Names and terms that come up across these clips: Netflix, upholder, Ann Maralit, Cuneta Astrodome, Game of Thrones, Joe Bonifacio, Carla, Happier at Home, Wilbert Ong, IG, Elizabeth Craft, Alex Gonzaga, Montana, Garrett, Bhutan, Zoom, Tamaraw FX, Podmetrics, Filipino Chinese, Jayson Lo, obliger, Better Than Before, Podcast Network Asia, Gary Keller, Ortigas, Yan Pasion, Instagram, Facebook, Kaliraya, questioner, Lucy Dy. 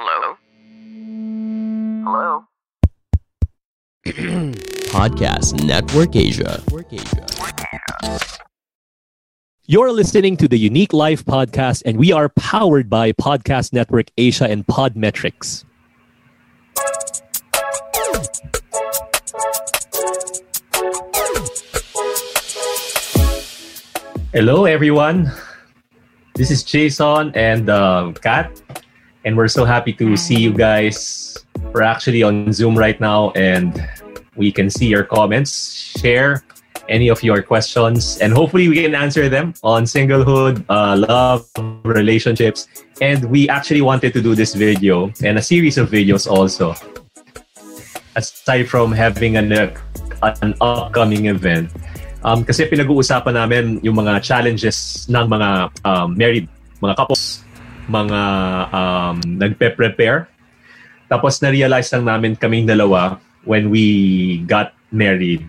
Hello? Hello? Podcast Network Asia. You're listening to the Unique Life Podcast, and we are powered by Podcast Network Asia and Podmetrics. Hello everyone, this is Jayson and Kat, and we're so happy to see you guys. We're actually on Zoom right now, and we can see your comments, share any of your questions, and hopefully we can answer them on singlehood, love, relationships. And we actually wanted to do this video and a series of videos also, aside from having an upcoming event. Kasi pinag-uusapan namin yung mga challenges ng mga married, mga couples, mga nagpe-prepare. Tapos na-realize lang namin kaming dalawa when we got married.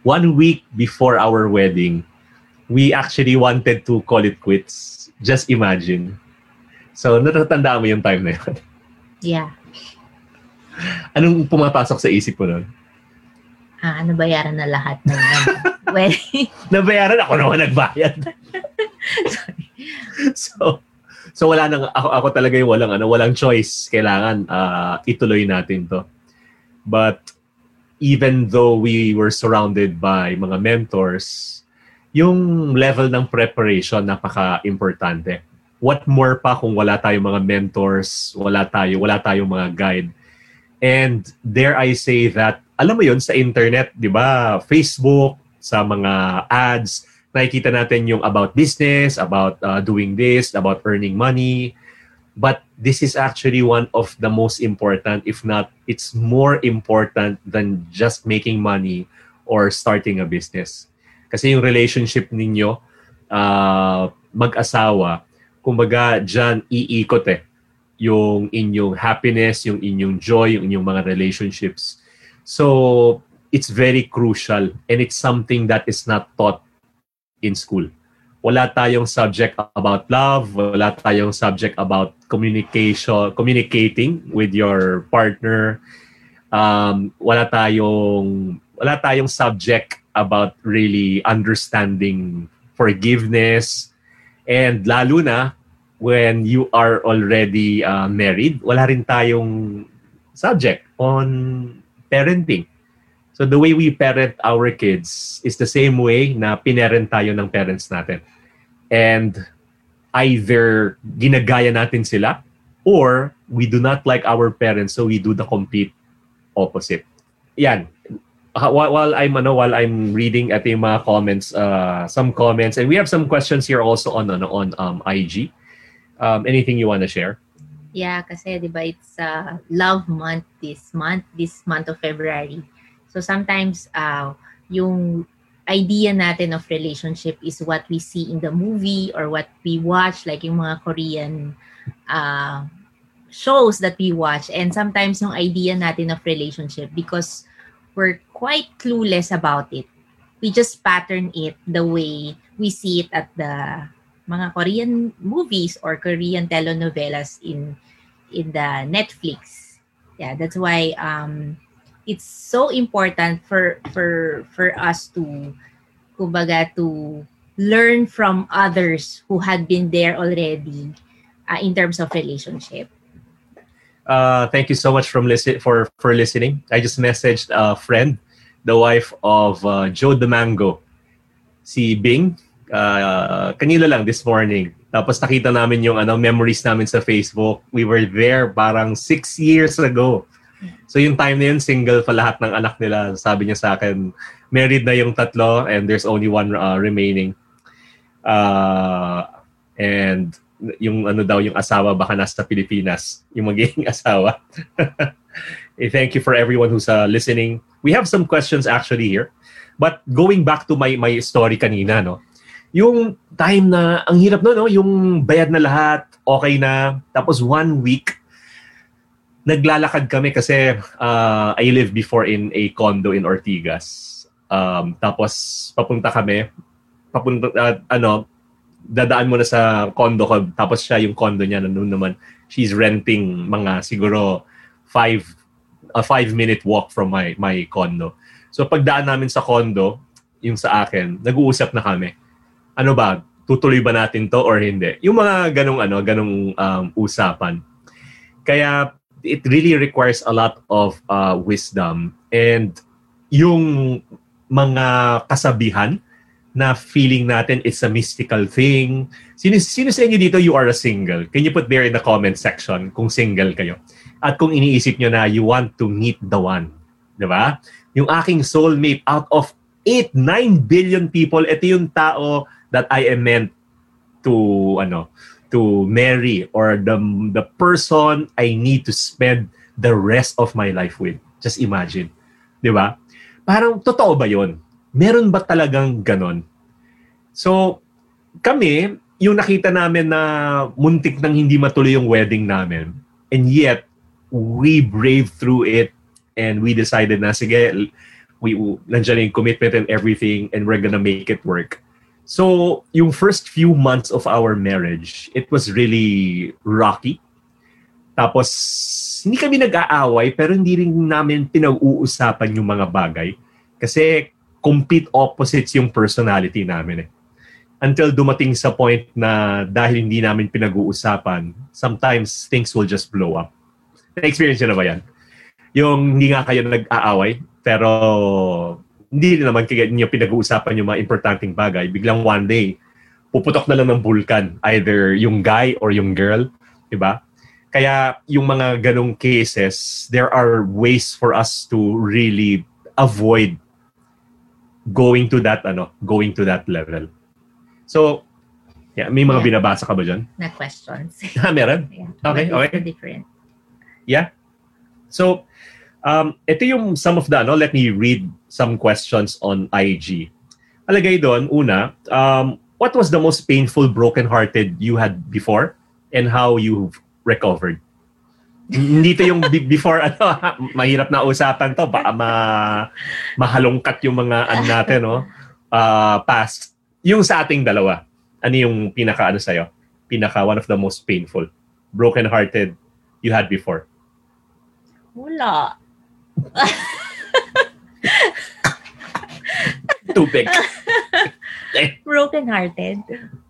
1 week before our wedding, we actually wanted to call it quits. Just imagine. So natatandaan mo yung time na yun? Yeah. Anong pumapasok sa isip mo nun? Nabayaran na lahat ng wedding. Nabayaran? Ako naman nagbayad. Sorry. So wala nang, ako talaga yung walang choice. Kailangan ituloy natin to. But even though we were surrounded by mga mentors, yung level ng preparation napaka-importante. What more pa kung wala tayong mga mentors, wala tayong mga guide. And dare I say that, alam mo yun, sa internet, di ba? Facebook, sa mga ads, nakikita natin yung about business, about doing this, about earning money. But this is actually one of the most important, if not, it's more important than just making money or starting a business. Kasi yung relationship ninyo, mag-asawa, kumbaga dyan iikot yung inyong happiness, yung inyong joy, yung inyong mga relationships. So it's very crucial, and it's something that is not taught in school. Wala tayong subject about love, wala tayong subject about communicating with your partner. Wala tayong subject about really understanding forgiveness, and lalo na when you are already married, wala rin tayong subject on parenting. So the way we parent our kids is the same way na pinarent tayo ng parents natin. And either ginagaya natin sila or we do not like our parents, so we do the complete opposite. Yan. While I'm reading at yung mga comments, some comments, and we have some questions here also on IG. Anything you want to share? Yeah, kasi diba it's love month this month of February. So sometimes yung idea natin of relationship is what we see in the movie or what we watch, like yung mga Korean shows that we watch. And sometimes yung idea natin of relationship, because we're quite clueless about it, we just pattern it the way we see it at the mga Korean movies or Korean telenovelas in the Netflix. Yeah, that's why it's so important for us to, kumbaga, to learn from others who had been there already in terms of relationship. Thank you so much for listening. I just messaged a friend, the wife of Joe Domingo, si Bing. Kanila lang this morning. Tapos nakita namin yung memories namin sa Facebook. We were there parang 6 years ago. So yung time na yun, single pa lahat ng anak nila. Sabi niya sa akin, married na yung tatlo and there's only one remaining. And yung ano daw, yung asawa baka nasa Pilipinas, yung magiging asawa. Thank you for everyone who's listening. We have some questions actually here. But going back to my story kanina, no? Yung time na, ang hirap no, no? Yung bayad na lahat, okay na. Tapos 1 week, naglalakad kami kasi I live before in a condo in Ortigas. Tapos papunta kami, dadaan muna sa condo ko. Tapos siya, yung condo niya, noon naman, she's renting mga siguro a five-minute walk from my condo. So pagdaan namin sa condo, yung sa akin, nag-uusap na kami. Ano ba, tutuloy ba natin to or hindi? Yung mga ganong usapan. Kaya it really requires a lot of wisdom and yung mga kasabihan na feeling natin it's a mystical thing. Sino sa inyo dito you are a single? Can you put there in the comment section kung single kayo? At kung iniisip nyo na you want to meet the one. Diba? Yung aking soulmate out of 8, 9 billion people, ito yung tao that I am meant to marry, or the person I need to spend the rest of my life with. Just imagine. 'Di ba? Parang totoo ba 'yon? Meron ba talagang ganon? So, kami, yung nakita namin na muntik nang hindi matuloy yung wedding namin, and yet, we braved through it, and we decided na, sige, we, nandiyan yung commitment and everything, and we're gonna make it work. So, yung first few months of our marriage, it was really rocky. Tapos, hindi kami nag-aaway, pero hindi rin namin pinag-uusapan yung mga bagay. Kasi, complete opposites yung personality namin eh. Until dumating sa point na dahil hindi namin pinag-uusapan, sometimes things will just blow up. Na-experience na ba yan? Yung hindi nga kayo nag-aaway, pero hindi naman kaya niyo pinag-uusapan yung mga importanteng bagay. Biglang one day, puputok na lang ng bulkan. Either yung guy or yung girl. Diba? Kaya yung mga ganong cases, there are ways for us to really avoid going to that level. So, yeah, may mga binabasa ka ba dyan? Na questions. Meron? Yeah. Okay. Different. Yeah. So, ito yung some of the, let me read some questions on IG. Alagay doon, una, what was the most painful brokenhearted you had before and how you've recovered? Hindi to yung before, mahirap na usapan to, baka mahalongkat yung mga natin, no? Past. Yung sa ating dalawa, ano yung pinaka one of the most painful, brokenhearted you had before? Wala. Too big.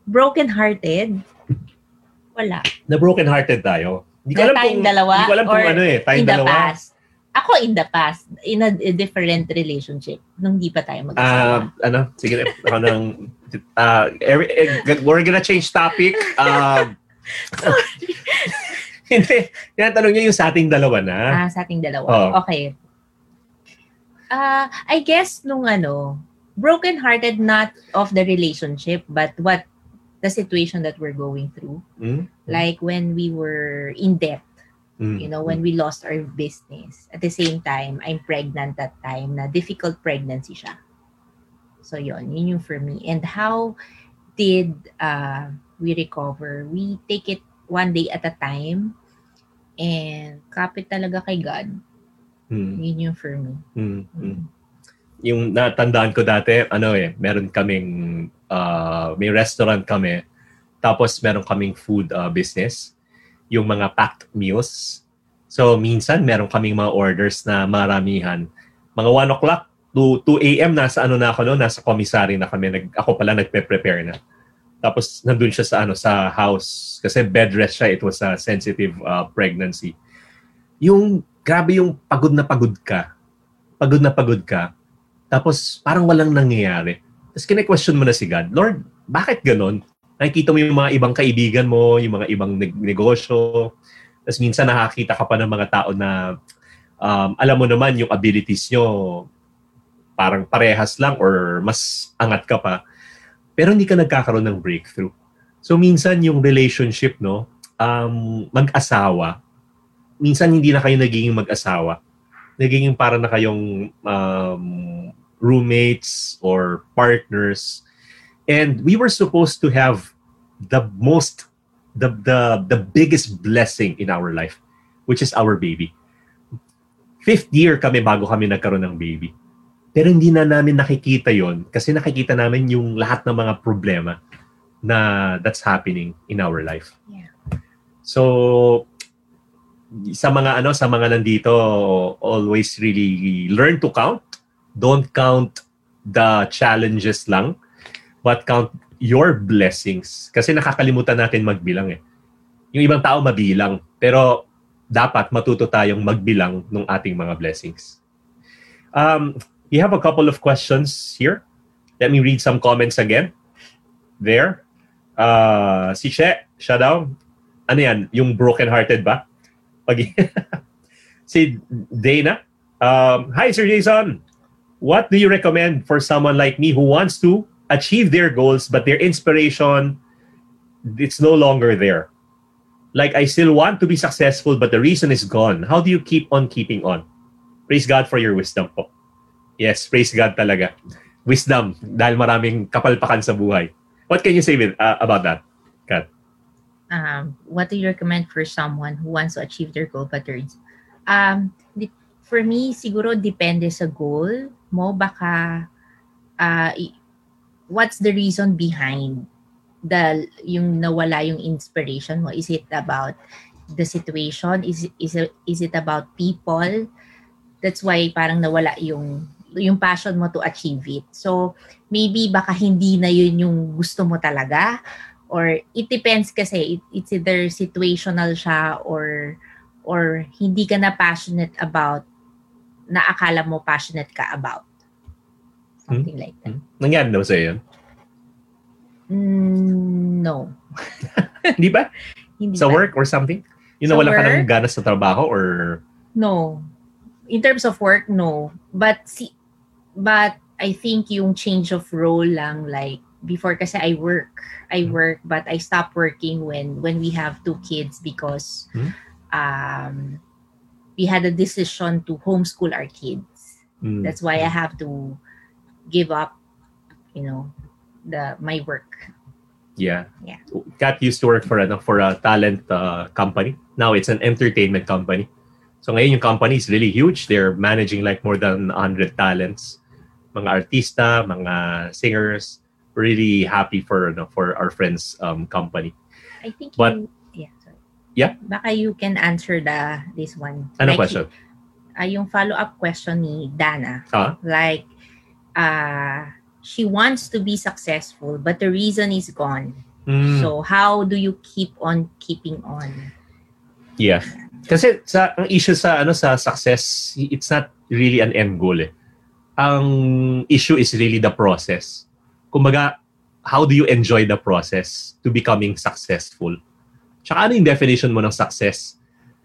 Broken-hearted? Wala. Na-broken-hearted tayo. Hindi ko alam kung dalawa? Hindi ko alam kung ano eh. Tayong dalawa? Past. Ako in the past. In a different relationship. Nung di pa tayo mag-asawa. Sige. Ako nang... we're gonna change topic. Sorry. Hindi. Tinatanong niya yung sa ating dalawa na. Sa ating dalawa. Oh. Okay. I guess nung broken-hearted not of the relationship but what the situation that we're going through. Mm-hmm. Like when we were in debt, when we lost our business. At the same time, I'm pregnant that time na difficult pregnancy siya. So yun yung for me. And how did we recover? We take it one day at a time and kapit talaga kay God. Yun yung for me. Yung natandaan ko dati, meron kaming, may restaurant kami, tapos meron kaming food business, yung mga packed meals. So, minsan, meron kaming mga orders na maramihan. Mga 1 o'clock to 2 a.m. nasa commissary na kami. Ako pala nagpe-prepare na. Tapos, nandun siya sa house. Kasi bed rest siya. It was a sensitive pregnancy. Grabe yung pagod na pagod ka. Tapos parang walang nangyayari. Tapos kine-question mo na si God, Lord, bakit ganon? Nakikita mo yung mga ibang kaibigan mo, yung mga ibang negosyo. Tapos minsan nakakita ka pa ng mga tao na alam mo naman yung abilities nyo parang parehas lang or mas angat ka pa. Pero hindi ka nagkakaroon ng breakthrough. So minsan yung relationship, no, mag-asawa, minsan hindi na kayo nagiging mag-asawa. Nagiging para na kayong roommates or partners. And we were supposed to have the biggest blessing in our life, which is our baby. 5th year kami bago kami nagkaroon ng baby. Pero hindi na namin nakikita yon kasi nakikita namin yung lahat ng mga problema na that's happening in our life. Yeah. So sa mga nandito, always really learn to count. Don't count the challenges lang, but count your blessings. Kasi nakakalimutan natin magbilang eh. Yung ibang tao mabilang, pero dapat matuto tayong magbilang ng ating mga blessings. You have a couple of questions here. Let me read some comments again. There. Si Che, shout out. Ano yan? Yung broken-hearted ba? Si Dana. Hi, Sir Jayson. What do you recommend for someone like me who wants to achieve their goals but their inspiration, it's no longer there? Like, I still want to be successful, but the reason is gone. How do you keep on keeping on? Praise God for your wisdom po. Yes, praise God talaga. Wisdom, dahil maraming kapalpakan sa buhay. What can you say about that, Kat? What do you recommend for someone who wants to achieve their goal but their... for me, siguro depende sa goal mo. Baka, what's the reason behind yung nawala yung inspiration mo? Is it about the situation? Is it about people? That's why parang nawala yung passion mo to achieve it. So maybe baka hindi na yun yung gusto mo talaga, or it depends kasi it's either situational siya or hindi ka na passionate about na akala mo passionate ka about. Something like that. Nangyari daw sa'yo yun? No. Hindi ba? Hindi sa ba? Work or something? You know, wala ka ng ganas sa trabaho or... No. In terms of work, no. But I think yung change of role lang, like, before kasi I work, but I stopped working when we have 2 kids because we had a decision to homeschool our kids. That's why I have to give up, you know, my work. Yeah. Kat used to work for a talent company. Now it's an entertainment company. So ngayon yung company is really huge. They're managing like more than 100 talents, mga artista, mga singers. Really happy for our friends' company. I think. But baka you can answer this one. Ano question? Yung follow-up question ni Dana. Huh? Like, she wants to be successful, but the reason is gone. So how do you keep on keeping on? Yeah. Kasi ang issue sa success, it's not really an end goal. Ang issue is really the process. Kumbaga, how do you enjoy the process to becoming successful? Tsaka ano yung definition mo ng success?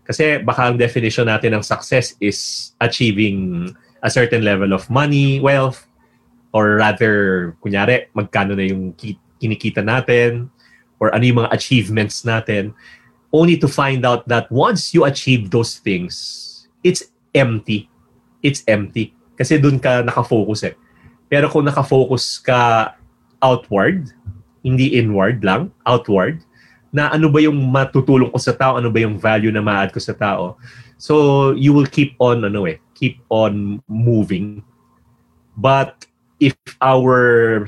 Kasi baka ang definition natin ng success is achieving a certain level of money, wealth, or rather, kunyari, magkano na yung kinikita natin or ano yung mga achievements natin, only to find out that once you achieve those things, it's empty. It's empty. Kasi dun ka nakafocus eh. Pero kung nakafocus ka outward, hindi inward lang, outward, na ano ba yung matutulong ko sa tao, ano ba yung value na ma-add ko sa tao. So you will keep on moving. But if our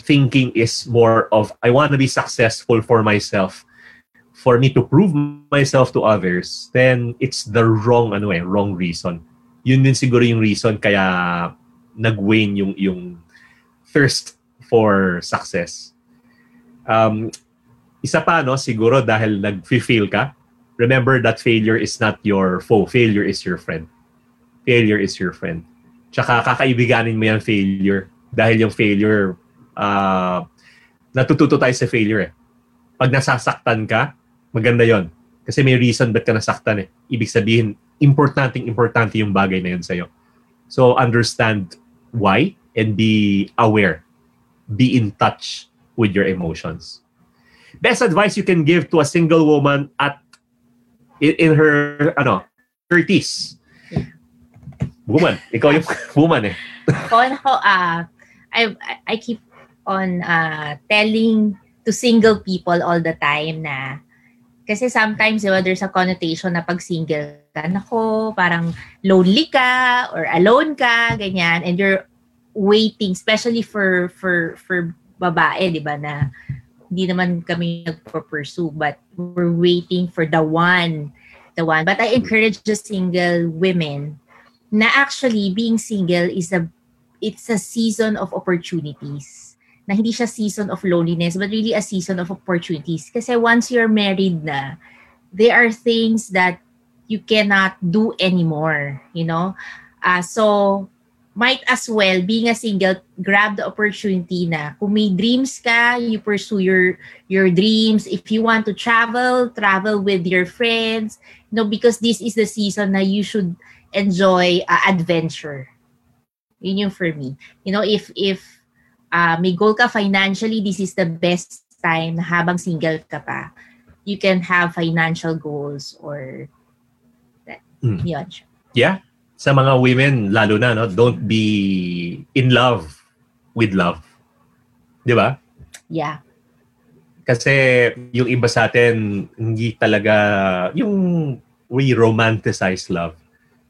thinking is more of, I want to be successful for myself, for me to prove myself to others, then it's the wrong reason. Yun din siguro yung reason kaya nag-wane yung thirst for success. Isa pa, no, siguro dahil nag-feel ka, remember that failure is not your foe. Failure is your friend. Failure is your friend. Tsaka kakaibiganin mo yung failure. Dahil yung failure, natututo tayo sa failure eh. Pag nasasaktan ka, maganda yon. Kasi may reason ba't ka nasaktan eh. Ibig sabihin, importante yung bagay na yun sa'yo. So, understand why and be aware. Be in touch with your emotions. Best advice you can give to a single woman at in her 30s. Woman, ikaw yung woman eh. I keep on telling to single people all the time na kasi sometimes diba, there's a connotation na pag single ka, nako, parang lonely ka or alone ka, ganyan, and you're waiting, especially for babae, diba, na hindi naman kami nagpo-pursue, but we're waiting for the one. But I encourage the single women na actually being single is it's a season of opportunities. Na hindi siya season of loneliness, but really a season of opportunities. Kasi once you're married na, there are things that you cannot do anymore, you know? So, might as well, being a single, grab the opportunity na. Kung may dreams ka, you pursue your dreams. If you want to travel with your friends, you know, because this is the season na you should enjoy adventure. Yun yung for me. You know, if may goal ka financially, this is the best time habang single ka pa. You can have financial goals or that. Yun. Yeah. Sa mga women, lalo na, no? Don't be in love with love. Di ba? Yeah. Kasi yung iba sa atin, hindi talaga, yung we romanticize love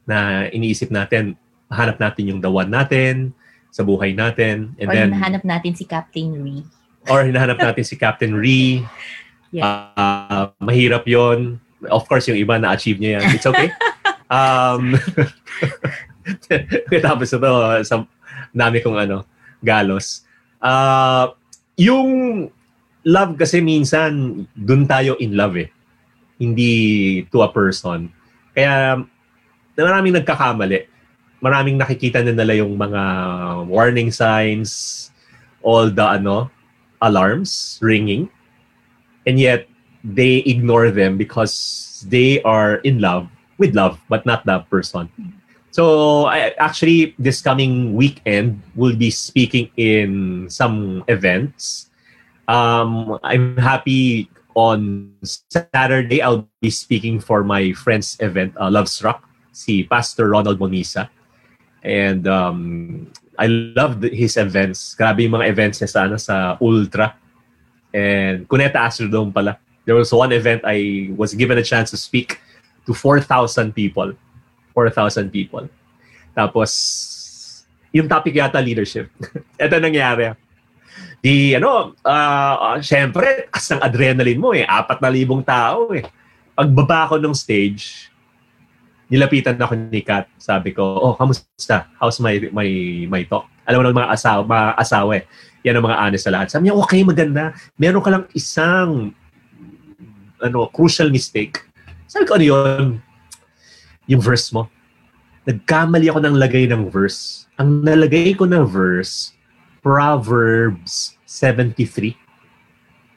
na iniisip natin, hanap natin yung the one natin, sa buhay natin. And or then, hinahanap natin si Captain Ree. Or hinahanap natin si Captain Ree. Yeah. Mahirap yon. Of course, yung iba na-achieve niya yan. It's okay. Tapos ito, sa nami kong galos. Yung love kasi minsan, dun tayo in love eh. Hindi to a person. Kaya, maraming nagkakamali. Maraming nakikita na nila yung mga warning signs, all the alarms ringing, and yet they ignore them because they are in love with love but not that person. So I actually this coming weekend will be speaking in some events. I'm happy on Saturday I'll be speaking for my friend's event, Love Struck, si Pastor Ronald Monisa. And I loved his events. Grabe yung mga events niya sana sa Ultra. And Cuneta Astrodome pala. There was one event I was given a chance to speak to 4,000 people. 4,000 people. Tapos, yung topic yata leadership. Ito nangyari. Di syempre, as ng adrenaline mo eh. 4,000 tao eh. Pagbaba ko ng stage, nilapitan ako ni Kat. Sabi ko, kamusta? How's my talk? Alam mo na mga asawa eh. Yan ang mga honest sa lahat. Sabi niya, okay, maganda. Meron ka lang isang crucial mistake. Sabi ko, ano yun? Yung verse mo. Nagkamali ako ng lagay ng verse. Ang nalagay ko na verse, Proverbs 73.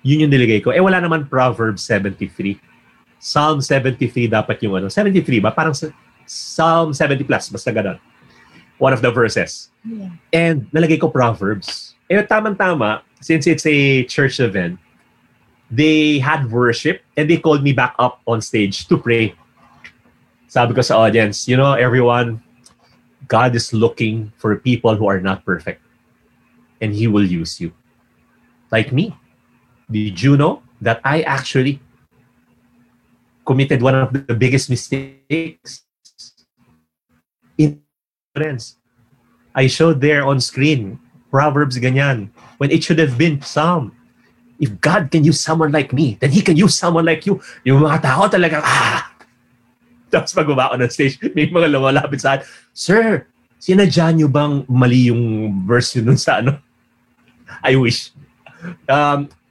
Yun yung nilagay ko. Wala naman Proverbs 73. Psalm 73 dapat yung 73 ba? Parang Psalm 70 plus. Basta ganun. One of the verses. Yeah. And nalagay ko Proverbs. Tamang-tama, since it's a church event, they had worship and they called me back up on stage to pray. Sabi ko sa audience, everyone, God is looking for people who are not perfect. And He will use you. Like me. Did you know that I actually committed one of the biggest mistakes in friends? I showed there on screen, Proverbs ganyan, when it should have been Psalm. If God can use someone like me, then He can use someone like you. Yung mga tao talaga, Tapos pag-uba ako ng stage, may mga lumalapit sa akin, Sir, sinadya niyo bang mali yung verse yun sa I wish.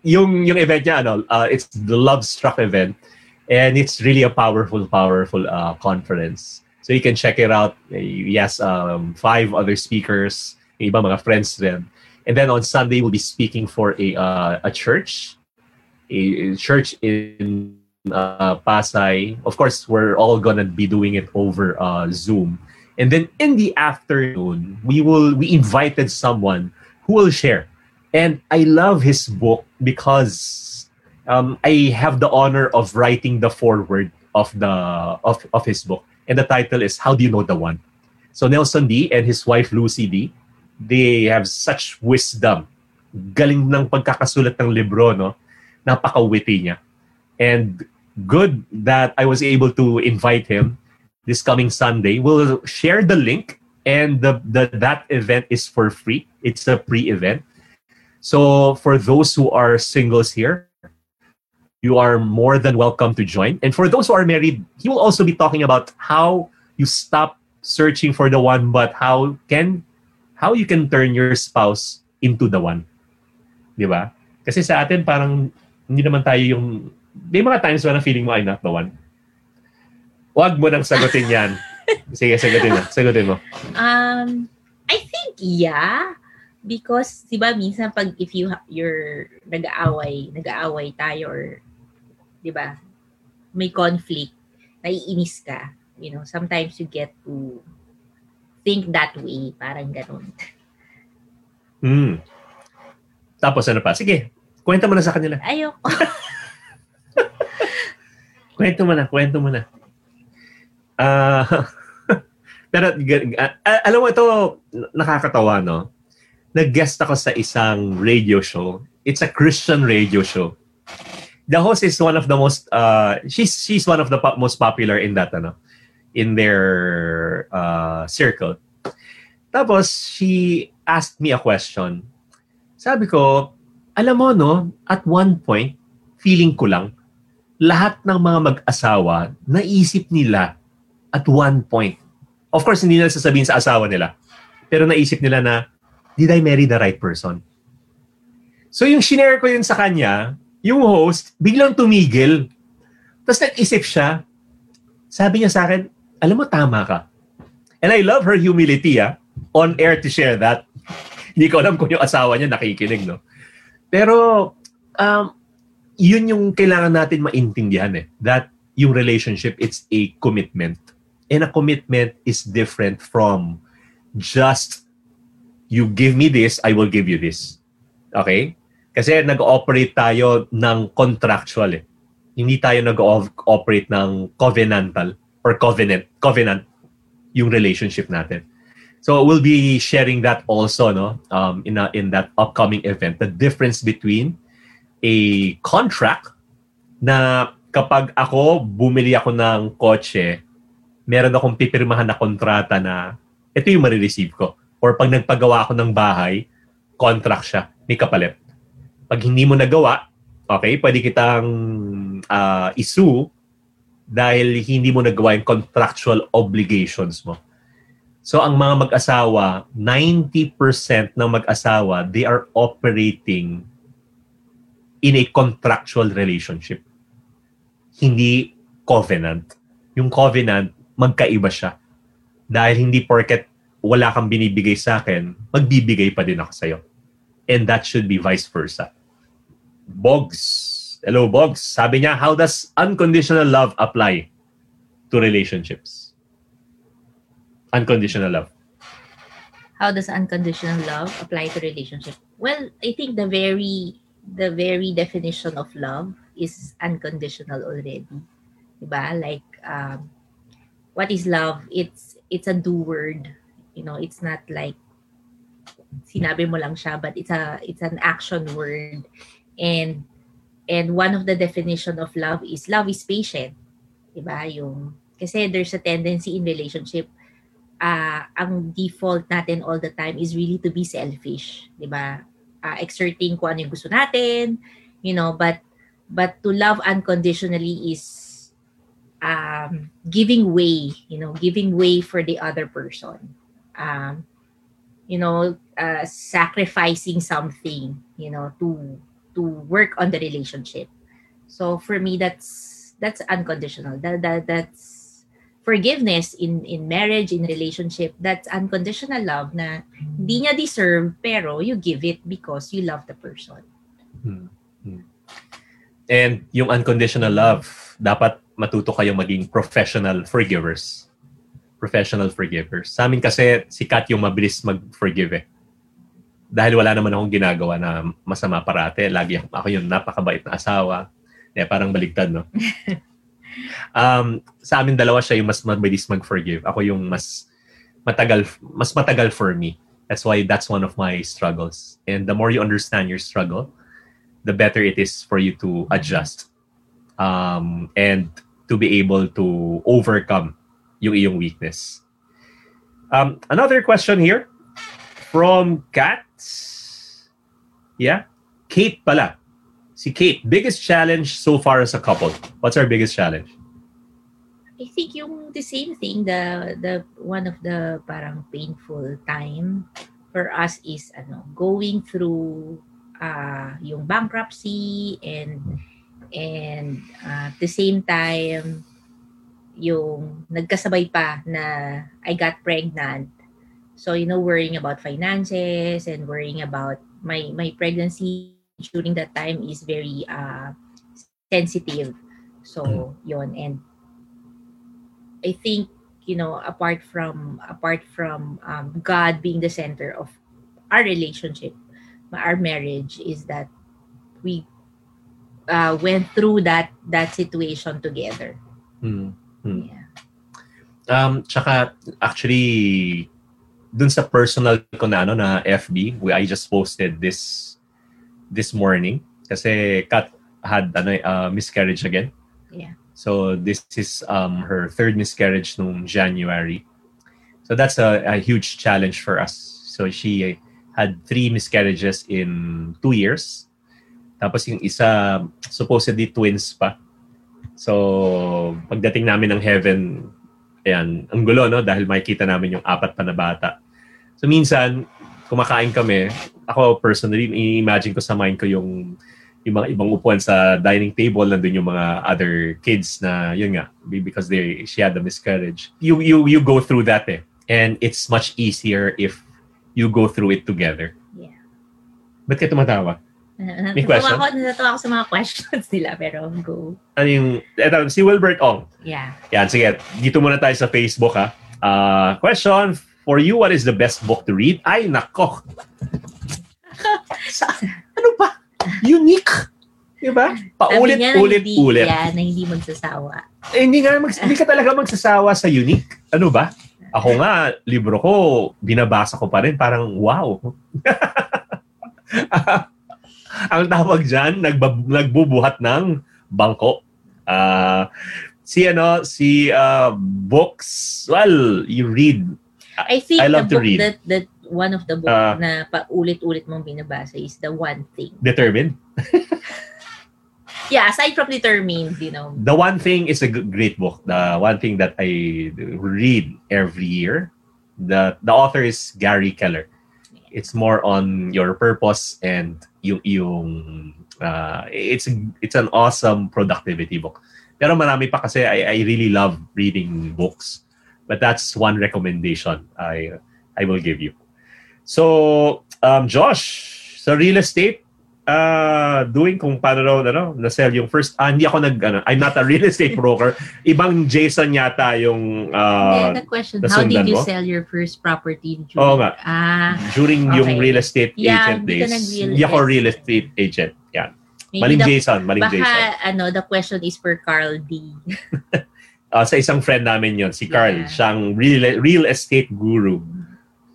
Yung event niya, it's the Love Struck event. And it's really a powerful conference. So you can check it out. Yes, 5 other speakers, iba mga friends then. And then on Sunday we'll be speaking for a church. A church in Pasay. Of course, we're all gonna be doing it over Zoom. And then in the afternoon, we invited someone who will share. And I love his book because I have the honor of writing the foreword of his book, and the title is "How Do You Know the One?" So Nelson Dy and his wife Lucy Dy, they have such wisdom. Galing ng pagkakasulat ng libro, no? Napaka-witty niya. And good that I was able to invite him this coming Sunday. We'll share the link, and that event is for free. It's a pre-event. So for those who are singles here, you are more than welcome to join. And for those who are married, he will also be talking about how you stop searching for the one, but how you can turn your spouse into the one. Di ba? Kasi sa atin, parang hindi naman tayo yung... May mga times ba na feeling mo, I'm not the one? Huwag mo nang sagutin yan. Sige, sagutin na. Sagutin mo. I think, yeah. Because, di ba, minsan pag if you're nag-aaway tayo or, di ba, may conflict, naiinis ka. You know, sometimes you get to think that way. Parang ganun. Hmm. Tapos ano pa? Sige, kwento mo na sa kanila. Ayoko. Kwento mo na. Pero, alam mo, ito nakakatawa, no? Nag-guest ako sa isang radio show. It's a Christian radio show. The host is one of the most, she's one of the most popular in that, ano? In their circle. Tapos, she asked me a question. Sabi ko, alam mo, no? At one point, feeling ko lang, lahat ng mga mag-asawa, naisip nila at one point. Of course, hindi nila sasabihin sa asawa nila. Pero naisip nila na, did I marry the right person? So yung shinare ko yun sa kanya, yung host, biglang tumigil. Tapos nag-isip siya. Sabi niya sa akin, alam mo, tama ka. And I love her humility, on air to share that. Hindi ko alam kung yung asawa niya nakikinig, no? Pero, yun yung kailangan natin maintindihan that yung relationship, it's a commitment. And a commitment is different from just, you give me this, I will give you this. Okay? Kasi nag-ooperate tayo ng contractual. Hindi tayo nag-ooperate ng covenantal or covenant yung relationship natin. So we'll be sharing that also, no? In that upcoming event. The difference between a contract na kapag ako bumili ako ng kotse, meron akong pipirmahan na kontrata na ito yung marireceive ko. Or pag nagpagawa ako ng bahay, contract siya, may kapalit. Pag hindi mo nagawa, okay, pwede kitang i-sue dahil hindi mo nagawa yung contractual obligations mo. So ang mga mag-asawa, 90% ng mag-asawa, they are operating in a contractual relationship. Hindi covenant. Yung covenant, magkaiba siya. Dahil hindi porket wala kang binibigay sa akin, magbibigay pa din ako sa'yo. And that should be vice versa. Bogs. Hello, Bogs. Sabi niya, how does unconditional love apply to relationships? Unconditional love. How does unconditional love apply to relationships? Well, I think the very definition of love is unconditional already. Diba? Like, what is love? It's a do word. You know, it's not like sinabi mo lang siya, but it's an action word. And one of the definition of love is patient. Diba? Kasi there's a tendency in relationship, ang default natin all the time is really to be selfish. Diba? Exerting kung ano yung gusto natin, you know, but to love unconditionally is giving way, you know, giving way for the other person. You know, sacrificing something, you know, to work on the relationship. So for me, that's unconditional. That's forgiveness in marriage, in relationship. That's unconditional love na hindi niya deserve pero you give it because you love the person. Mm-hmm. And yung unconditional love, dapat matuto kayong maging professional forgivers. Sa amin kasi si Kat yung mabilis mag-forgive. dahil wala naman akong ginagawa na masama parate. Lagi ako yung napakabait na asawa. Eh, parang baliktad, no? Sa amin dalawa siya yung mas mabilis mag-forgive. Ako yung mas matagal for me. That's why that's one of my struggles. And the more you understand your struggle, the better it is for you to adjust and to be able to overcome yung iyong weakness. Another question here from Kat. Yeah, Kate pala. Si Kate, biggest challenge so far as a couple. What's our biggest challenge? I think yung the same thing, the one of the parang painful time for us is going through yung bankruptcy and at the same time yung nagkasabay pa na I got pregnant. So worrying about finances and worrying about my pregnancy during that time is very sensitive. So yun, and I think apart from God being the center of our relationship, our marriage, is that we went through that situation together. Mm-hmm. Yeah. Tsaka actually dun sa personal ko na na FB, I just posted this morning kasi Kat had miscarriage again. Yeah. So this is her third miscarriage noong January. So that's a huge challenge for us. So she had 3 miscarriages in 2 years. Tapos yung isa supposedly twins pa. So pagdating namin ng heaven, ayan, ang gulo, no? Dahil makikita namin yung 4 pa na bata. So minsan kumakain kami. Ako personally, i-imagine ko sa mind ko yung mga ibang upuan sa dining table, nandun yung mga other kids na yun nga, because she had a miscarriage. You go through that . And it's much easier if you go through it together. Yeah. Ba't kayo tumatawa? May question? Natuwa ako sa mga questions nila, pero go. Ano yung, si Wilbert Ong. Yeah. Yan, sige. Dito muna tayo sa Facebook, ha. Question for you, what is the best book to read? Ay, nako. Ano ba? Unique. Diba? Paulit-ulit. Yeah, na hindi magsasawa. Hindi ka talaga magsasawa sa unique. Ano ba? Ako nga, libro ko, binabasa ko pa rin. Parang, wow. Ang tawag dyan, nagbubuhat ng bangko. Books, well, you read. I love to read. That one of the books na paulit-ulit mong binabasa is The One Thing. Determined? Yeah, aside from Determined, The One Thing is a great book. The one thing that I read every year. The author is Gary Keller. It's more on your purpose and it's an awesome productivity book. Pero marami pa kasi I really love reading books. But that's one recommendation I will give you. So, Josh, sa real estate, doing kung paano raw na-sell yung first. Hindi ako I'm not a real estate broker. Ibang Jason yata yung the question, how did you sell your first property during, during yung real estate agent days? Hindi ako real estate agent. Yan. Maling Jason. Baka, the question is for Carl D. Sa isang friend namin yon, si Carl. Yeah. Siyang real estate guru.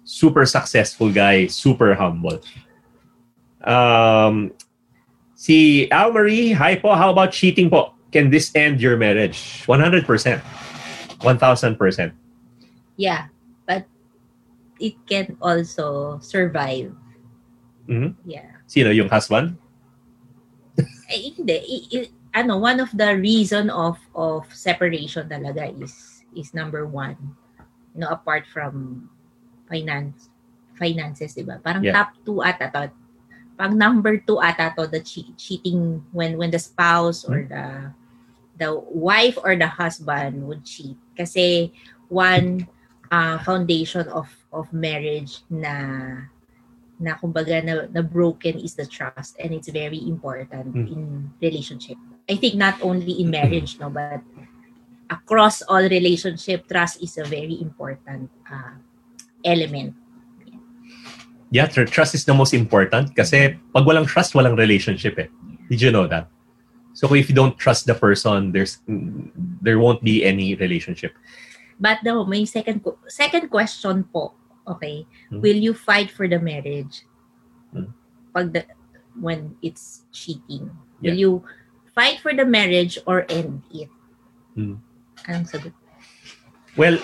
Super successful guy, super humble. Si Al Marie, hi po, how about cheating po? Can this end your marriage? 100%. 1,000%. Yeah, but it can also survive. Mm-hmm. Yeah. Sino yung husband? One of the reason of separation talaga is number one. Apart from finances, diba? Parang top 2 ata to. Pag number 2 ata to, the cheating when the spouse or the wife or the husband would cheat. Kasi one foundation of marriage na kumbaga na broken is the trust, and it's very important in relationship. I think not only in marriage, but across all relationship, trust is a very important element. Yeah, trust is the most important kasi pag walang trust, walang relationship eh. Did you know that? So if you don't trust the person, there won't be any relationship. But daw, may second question po. Okay. Mm-hmm. Will you fight for the marriage? Mm-hmm. When it's cheating? Yeah. Will you fight for the marriage or end it? Mm-hmm. Anong sagot? Well,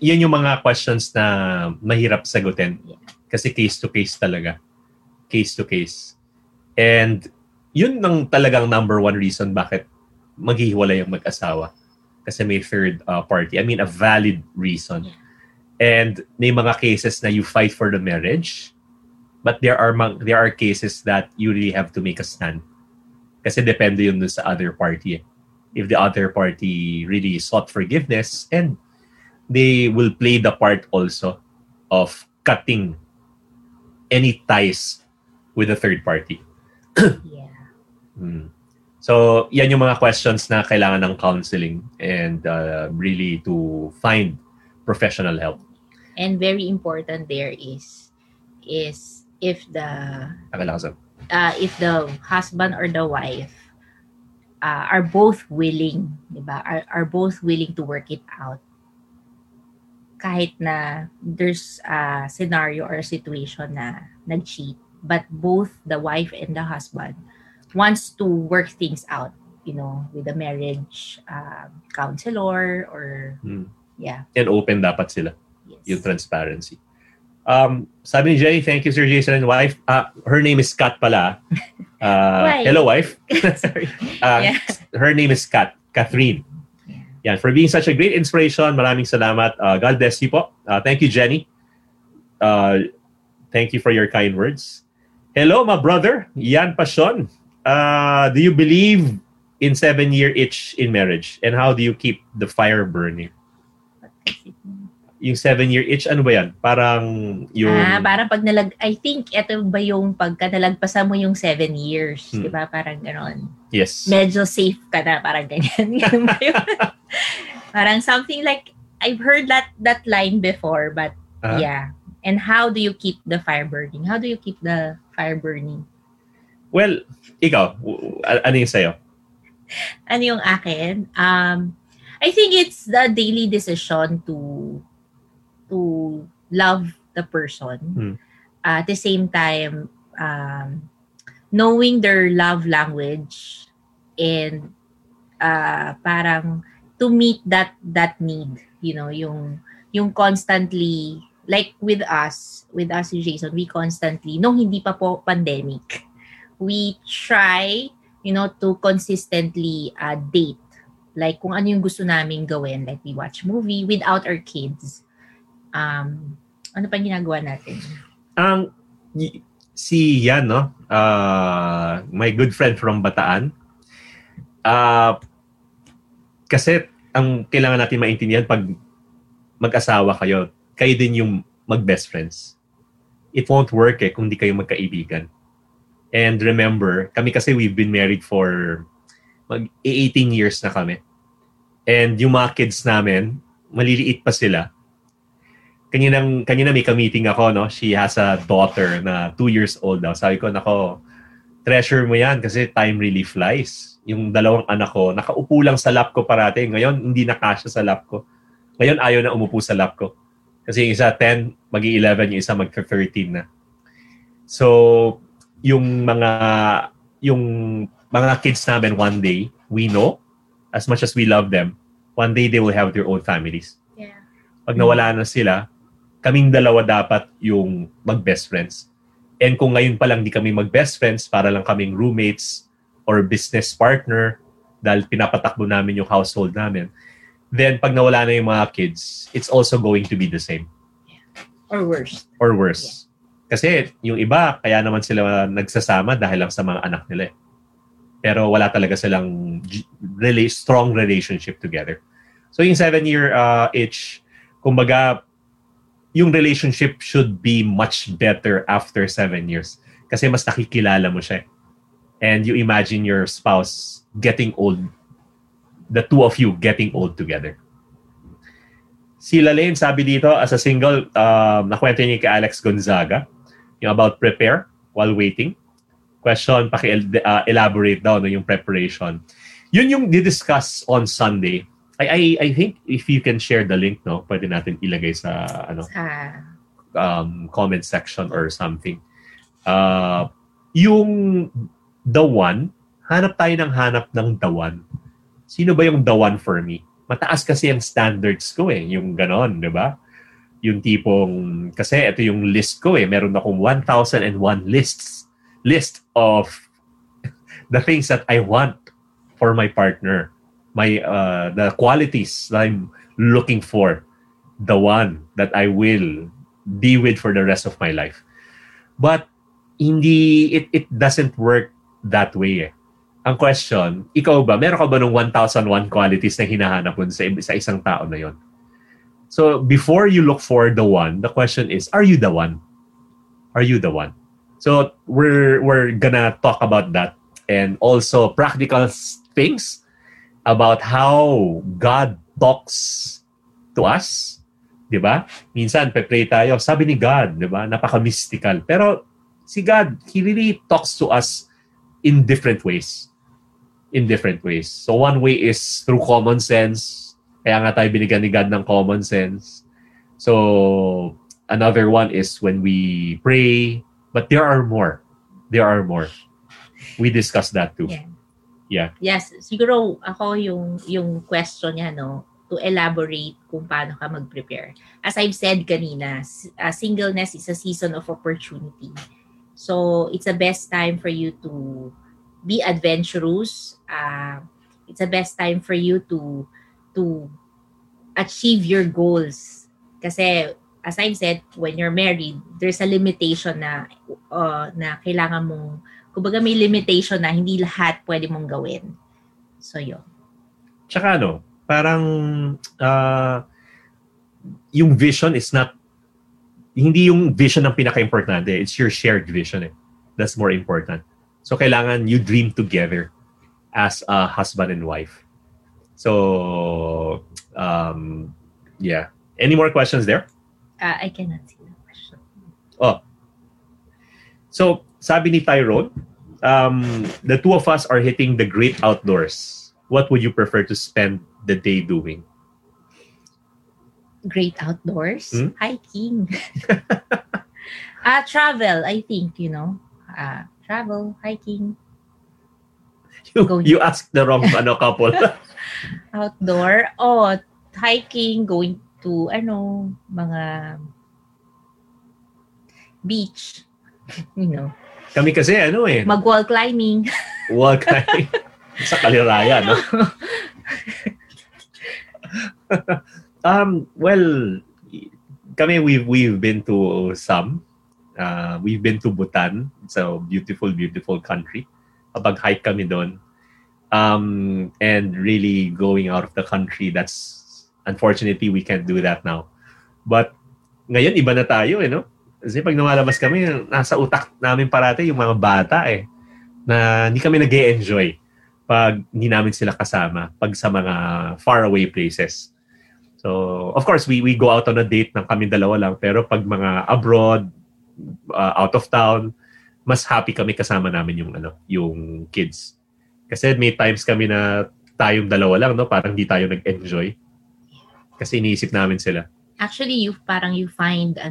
yun yung mga questions na mahirap sagutin. Yeah. Kasi case-to-case talaga. Case-to-case. And yun ang talagang number one reason bakit maghihiwalay yung mag-asawa. Kasi may third party. I mean, a valid reason. Yeah. And may mga cases na you fight for the marriage, but there are cases that you really have to make a stand. Kasi depende yun sa other party. If the other party really sought forgiveness, and they will play the part also of cutting any ties with a third party. Yeah. So, yan yung mga questions na kailangan ng counseling and really to find professional help. And very important there is if the husband or the wife are both willing, diba? Are both willing to work it out. Kahit na there's a scenario or a situation na nag-cheat, but both the wife and the husband wants to work things out, you know, with a marriage counselor or yeah. And open dapat sila. Yes. Yung transparency. Sabi ni Jay, thank you Sir Jason and wife. Her name is Kat pala. Hello wife. Sorry. Yeah. Her name is Kat, Catherine. Yeah, for being such a great inspiration. Maraming salamat. God bless you po. Thank you Jenny. Thank you for your kind words. Hello my brother, Yan Pasion. Do you believe in 7-year itch in marriage? And how do you keep the fire burning? Yung 7-year itch, ano ba yan? Parang yung... parang pag I think ito ba yung pagka nalagpasan mo yung 7 years, di ba? Parang gano'n. Yes. Medyo safe ka na, parang ganyan. Parang something like, I've heard that line before, but yeah. And how do you keep the fire burning? How do you keep the fire burning? Well, ikaw, ano yung sa'yo? Ano yung akin? I think it's the daily decision to love the person. At the same time, knowing their love language and parang to meet that need. You know, yung constantly, like with us, Jason, we constantly, no, hindi pa po pandemic, we try, you know, to consistently date. Like, kung ano yung gusto namin gawin. Like, we watch movie without our kids. Ano pang ginagawa natin? Si Yan, no? My good friend from Bataan. Kasi, ang kailangan natin maintindihan pag mag-asawa kayo, kayo din yung mag-best friends. It won't work eh kung di kayo magkaibigan. And remember, kami kasi we've been married for mag 18 years na kami. And yung mga kids namin, maliliit pa sila. Kanina may ka-meeting ako, no? She has a daughter na 2 years old daw. Sabi ko, nako, treasure mo yan kasi time really flies. Yung dalawang anak ko, nakaupo lang sa lap ko parati. Ngayon, hindi nakasya sa lap ko. Ngayon, ayaw na umupo sa lap ko. Kasi yung isa 10, mag-11, yung isa mag-13 na. So, yung mga kids namin one day, we know, as much as we love them, one day they will have their own families. Yeah. Pag nawala na sila, kaming dalawa dapat yung mag-best friends. And kung ngayon pa lang di kami mag-best friends, para lang kaming roommates or business partner, dahil pinapatakbo namin yung household namin, then pag nawala na yung mga kids, it's also going to be the same. Yeah. Or worse. Yeah. Kasi yung iba, kaya naman sila nagsasama dahil lang sa mga anak nila. Pero wala talaga silang really strong relationship together. So yung 7-year itch, kumbaga, yung relationship should be much better after 7 years. Kasi mas nakikilala mo siya. And you imagine your spouse getting old, the two of you getting old together. Sila Lane, sabi dito, as a single, nakwento niya kay Alex Gonzaga, yung about prepare while waiting. Question, paki-elaborate daw, no, yung preparation. Yun yung di-discuss on Sunday. I think if you can share the link, no, pwede natin ilagay sa comment section or something. Yung dawan, hanap tayo ng hanap ng dawan. Sino ba yung dawan for me? Mataas kasi yung standards ko eh. Yung ganon, di ba? Yung tipong, kasi ito yung list ko eh. Meron akong 1,001 lists. List of the things that I want for my partner. The qualities that I'm looking for. The one that I will be with for the rest of my life. But it doesn't work that way eh. Ang question, ikaw ba, meron ka ba ng 1,001 qualities na hinahanap mo sa isang tao na yon? So, before you look for the one, the question is, are you the one? Are you the one? So, we're gonna talk about that and also practical things about how God talks to us. Diba? Minsan, pe-pray tayo. Sabi ni God, diba? Napaka-mystical. Pero si God, He really talks to us in different ways. In different ways. So one way is through common sense. Kaya nga tayo binigyan ni God ng common sense. So another one is when we pray. But there are more. There are more. We discussed that too. Yeah. Yes. Siguro ako yung question niya, no? To elaborate kung paano ka mag-prepare. As I've said kanina, singleness is a season of opportunity. So it's the best time for you to be adventurous. It's the best time for you to achieve your goals. Kasi as I've said, when you're married, there's a limitation na kailangan mong, kumbaga may limitation na hindi lahat pwede mong gawin. So yun. Tsaka ano, parang yung vision is not, hindi yung vision ang pinaka-importante. It's your shared vision. Eh. That's more important. So, kailangan you dream together as a husband and wife. So, yeah. Any more questions there? I cannot see the question. Oh. So, sabi ni Tyrone, the two of us are hitting the great outdoors. What would you prefer to spend the day doing? Great outdoors, hiking, travel. I think travel, hiking. You asked the wrong couple. Outdoor, hiking, going to mga beach. Kami kasi mag-wall climbing. Wall climbing sa Kaliraya, no? Well, kami we've been to some. We've been to Bhutan. It's a beautiful, beautiful country. Pag-hike kami doon. And really going out of the country, that's, unfortunately, we can't do that now. But ngayon, iba na tayo, eh, no? Kasi pag namalabas kami, nasa utak namin parate yung mga bata, eh, na hindi kami nag-e-enjoy pag hindi namin sila kasama, pag sa mga faraway places. So, of course, we go out on a date ng kami dalawa lang. Pero pag mga abroad, out of town, mas happy kami kasama namin yung kids. Kasi may times kami na tayong dalawa lang, no? Parang di tayo nag-enjoy. Kasi iniisip namin sila. Actually, you find a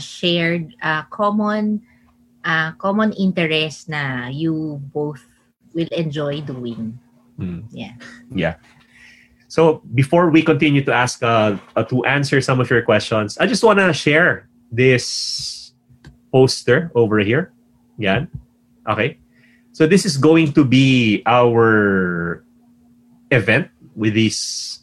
shared, common interest na you both will enjoy doing. Mm. Yeah. Yeah. So before we continue to ask to answer some of your questions, I just want to share this poster over here. Yeah. Okay. So this is going to be our event with these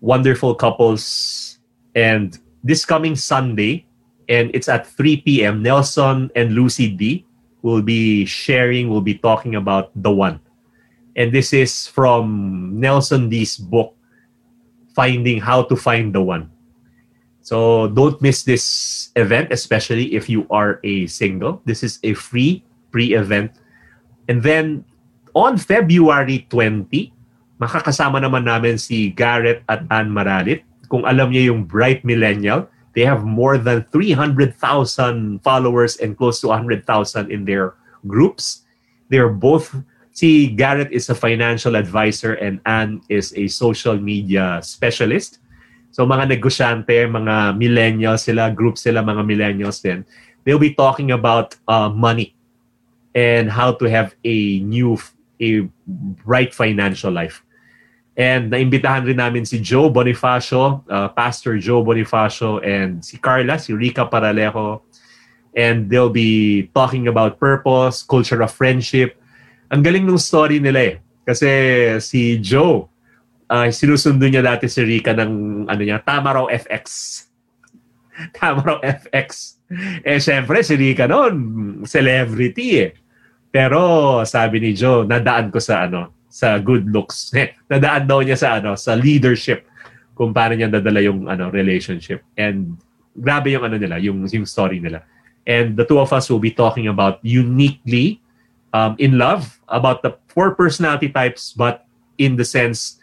wonderful couples, and this coming Sunday, and it's at 3 p.m. Nelson and Lucy Dy will be talking about the one. And this is from Nelson Dy's book, Finding How to Find the One. So don't miss this event, especially if you are a single. This is a free pre-event. And then on February 20, makakasama naman namin si Garrett at Ann Maralit kung alam niyo yung Bright Millennial, they have more than 300,000 followers and close to 100,000 in their groups. They're both, see, Garrett is a financial advisor and Ann is a social media specialist. So mga negosyante, mga millennials sila, group sila, mga millennials din. They'll be talking about money and how to have a bright financial life. And naimbitahan rin namin si Joe Bonifacio, Pastor Joe Bonifacio, and si Carla, si Rica Paralejo. And they'll be talking about purpose, culture of friendship. Ang galing nung story nila eh. Kasi si Joe, sinusundo niya dati si Rica ng ano niya, Tamaraw FX. Tamaraw FX. Eh, syempre, si Rica noon, celebrity eh. Pero, sabi ni Joe, nadaan ko sa ano, sa good looks. Nadaan daw niya sa ano, sa leadership. Kung paano niya dadala yung ano, relationship. And, grabe yung ano nila, yung story nila. And the two of us will be talking about uniquely in love, about the four personality types, but in the sense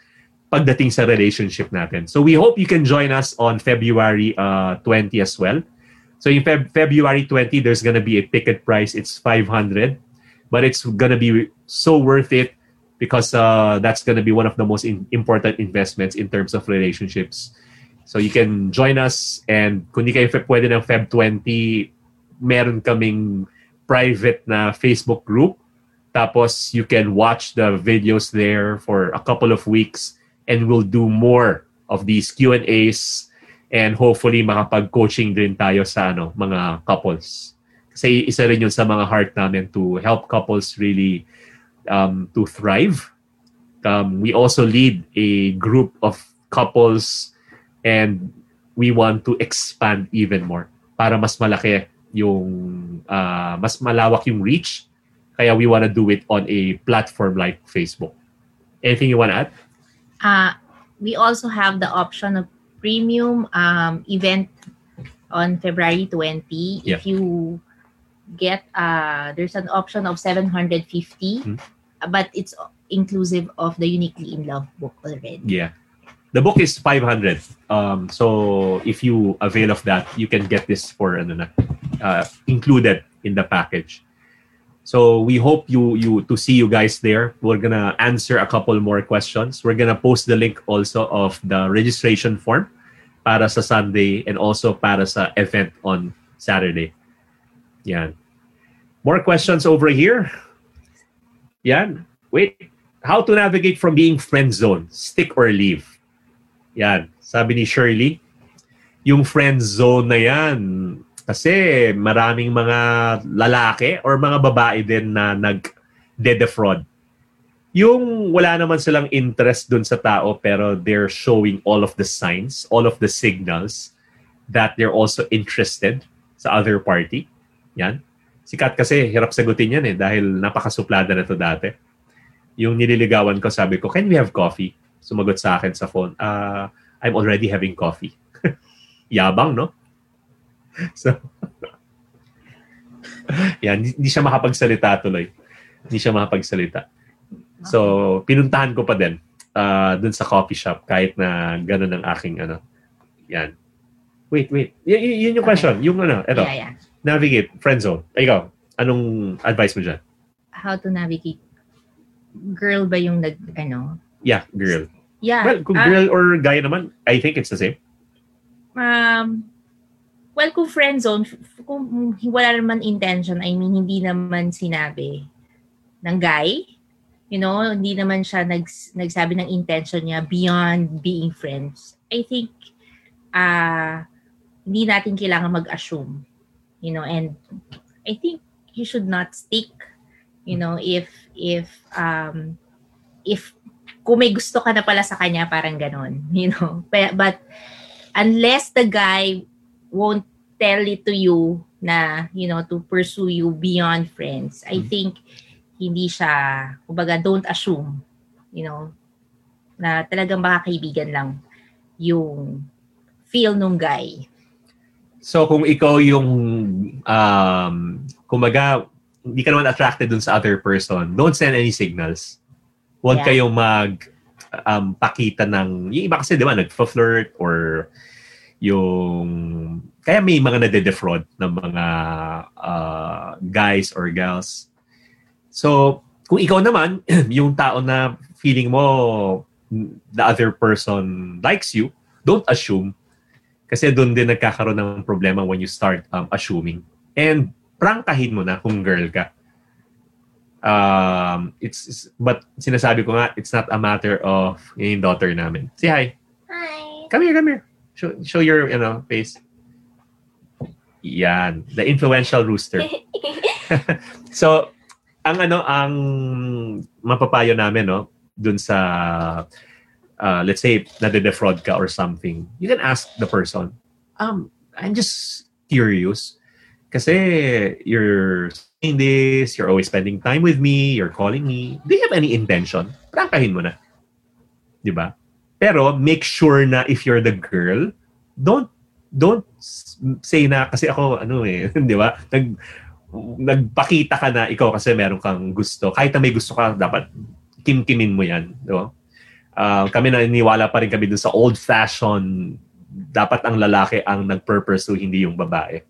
pagdating sa relationship natin. So we hope you can join us on February 20 as well. So in February 20, there's going to be a ticket price. It's $500. But it's going to be so worth it because that's going to be one of the most important investments in terms of relationships. So you can join us. And kung di kayo pwede ng Feb 20, meron kaming private na Facebook group. Tapos you can watch the videos there for a couple of weeks. And we'll do more of these Q&As and hopefully makapag-coaching din tayo sa ano, mga couples. Kasi isa rin yun sa mga heart namin to help couples really to thrive. We also lead a group of couples and we want to expand even more para mas malaki yung, mas malawak yung reach. Kaya we want to do it on a platform like Facebook. Anything you want to add? We also have the option of premium event on February 20. Yeah. If you get, there's an option of $750, but it's inclusive of the Uniquely in Love book already. Yeah. The book is $500. So if you avail of that, you can get this for included in the package. So we hope you to see you guys there. We're going to answer a couple more questions. We're going to post the link also of the registration form para sa Sunday and also para sa event on Saturday. Yan. More questions over here. Yan. Wait. How to navigate from being friend zone? Stick or leave? Yan. Sabi ni Shirley, yung friend zone na yan. Kasi maraming mga lalaki or mga babae din na nag-defraud. Yung wala naman silang interest dun sa tao pero they're showing all of the signs, all of the signals that they're also interested sa other party. Yan. Si Kat kasi hirap sagutin yan eh dahil napakasuplada na to dati. Yung nililigawan ko sabi ko, can we have coffee? Sumagot sa akin sa phone, I'm already having coffee. Yabang, no? So, yan, hindi siya makapagsalita tuloy. So, pinuntahan ko pa din dun sa coffee shop kahit na ganun ang aking ano. Yan. Wait. Yun yung question. Okay. Yung ano, eto. Yeah. Navigate, friend zone. Ikaw, anong advice mo dyan? How to navigate? Girl ba yung ano? Yeah, girl. Yeah. Well, kung girl or guy naman, I think it's the same. Well, kung friend zone, kung wala naman intention, I mean, hindi naman sinabi ng guy, you know, hindi naman siya nagsabi ng intention niya beyond being friends. I think, hindi natin kailangan mag-assume, you know, and I think you should not stick, you know, if kung may gusto ka na pala sa kanya, parang ganon, you know. But unless the guy won't tell it to you na, you know, to pursue you beyond friends. I think, hindi siya, kumbaga, don't assume, you know, na talagang makakaibigan lang yung feel nung guy. So, kung ikaw yung, kumbaga, hindi ka naman attracted dun sa other person, don't send any signals. Huwag kayong mag, pakita ng, yung iba kasi, di ba, nagpa-flirt or yung, kaya may mga nade-defraud ng mga guys or girls. So, kung ikaw naman, yung tao na feeling mo the other person likes you, don't assume. Kasi doon din nagkakaroon ng problema when you start assuming. And prangkahin mo na kung girl ka. It's but sinasabi ko nga, it's not a matter of yung daughter namin. Say hi. Hi. Come here. Show your, you know, face. Yan. The influential rooster. So, ang mapapayo namin, no, dun sa, let's say, nade-defraud ka or something, you can ask the person, I'm just curious. Kasi you're saying this, you're always spending time with me, you're calling me. Do you have any intention? Prangkahin mo na. Diba? Pero make sure na if you're the girl, don't say na kasi ako, ano eh, diba? Nagpakita ka na ikaw kasi meron kang gusto. Kahit na may gusto ka, dapat kimkimin mo yan. Diba? Kami naniniwala pa rin kami dun sa old-fashioned, dapat ang lalaki ang nagpurpursue, hindi yung babae.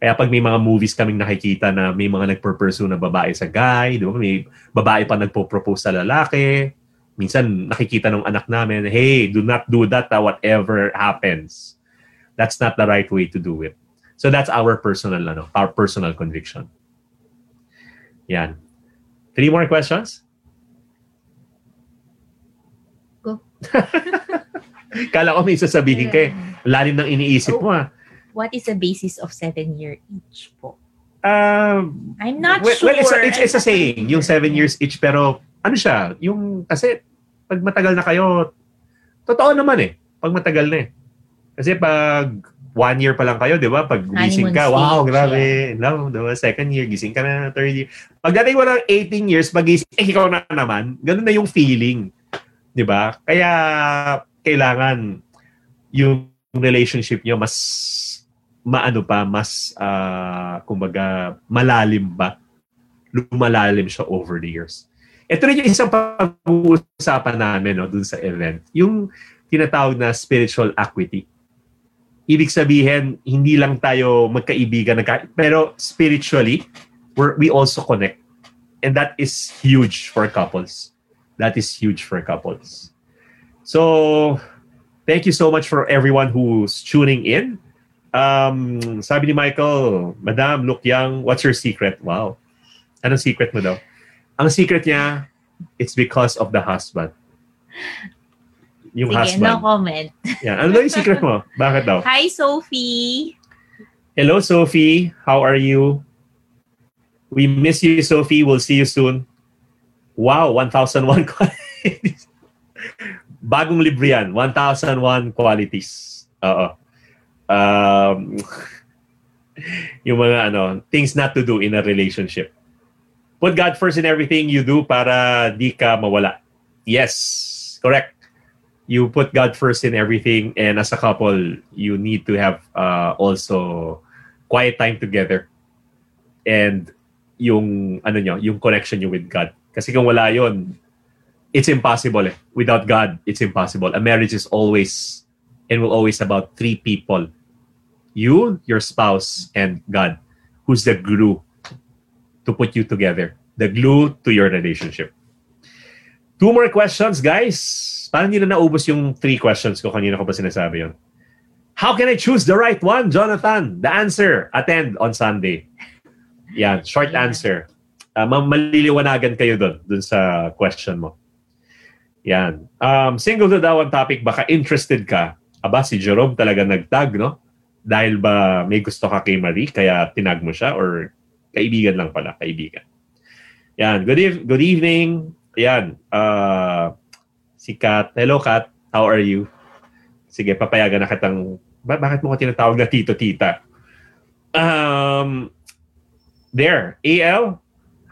Kaya pag may mga movies kaming nakikita na may mga nagpurpursue na babae sa guy, di ba? May babae pa nagpo-propose sa lalaki. Minsan nakikita ng anak namin, hey, do not do that, whatever happens. That's not the right way to do it. So that's our personal, ano, our personal conviction. Yan. 3 more questions? Go. Kala ko may sasabihin kay. Lalim ng iniisip mo ah. What is the basis of 7-year each po? I'm not sure. Well, it's a saying, yung 7 years each, pero ano siya? Yung, kasi pag matagal na kayo, totoo naman eh, pag matagal na eh. Kasi pag 1 year pa lang kayo, di ba? Pag gising ka, wow, grabe. Yeah. No, diba? 2nd year, gising ka na, 3rd year. Pagdating mo ng 18 years, pag gising, ikaw na naman, ganun na yung feeling. Di ba? Kaya kailangan yung relationship nyo mas maano pa, mas, kumbaga, malalim ba? Lumalalim siya over the years. Ito rin yung isang pag-uusapan namin, no, dun sa event. Yung tinatawag na spiritual equity. Ibig sabihin, hindi lang tayo magkaibigan, pero spiritually, we also connect. And that is huge for couples. So, thank you so much for everyone who's tuning in. Sabi ni Michael, Madam, look young, what's your secret? Wow. Anong secret mo daw? Ang secret niya, it's because of the husband. Yung sige, husband. No comment. Yan. Ano daw yung secret mo? Bakit daw? Hi, Sophie. Hello, Sophie. How are you? We miss you, Sophie. We'll see you soon. Wow, 1,001 qualities. Bagong libre yan. 1,001 qualities. Oo. Yung mga ano, things not to do in a relationship. Put God first in everything you do para di ka mawala. Yes, correct. You put God first in everything, and as a couple, you need to have also quiet time together. And yung ano nyo, yung connection nyo with God. Kasi kung wala yon, it's impossible eh. Without God, it's impossible. A marriage is always and will always about 3 people. You, your spouse, and God, who's the glue to put you together. The glue to your relationship. 2 more questions, guys. Parang hindi na naubos yung 3 questions ko. Kanina ko pa sinasabi yun. How can I choose the right one, Jonathan? The answer, attend on Sunday. Yan, short answer. Maliliwanagan kayo dun sa question mo. Yan. Single to daw ang topic, baka interested ka. Aba, si Jerome talaga nagtag, no? Dahil ba may gusto ka kay Marie, kaya tinag mo siya? Or kaibigan lang pala, kaibigan. Yan, good evening. Yan, si Kat. Hello, Kat. How are you? Sige, papayagan na kitang, bakit mo ko tinatawag na tito-tita? There, AL,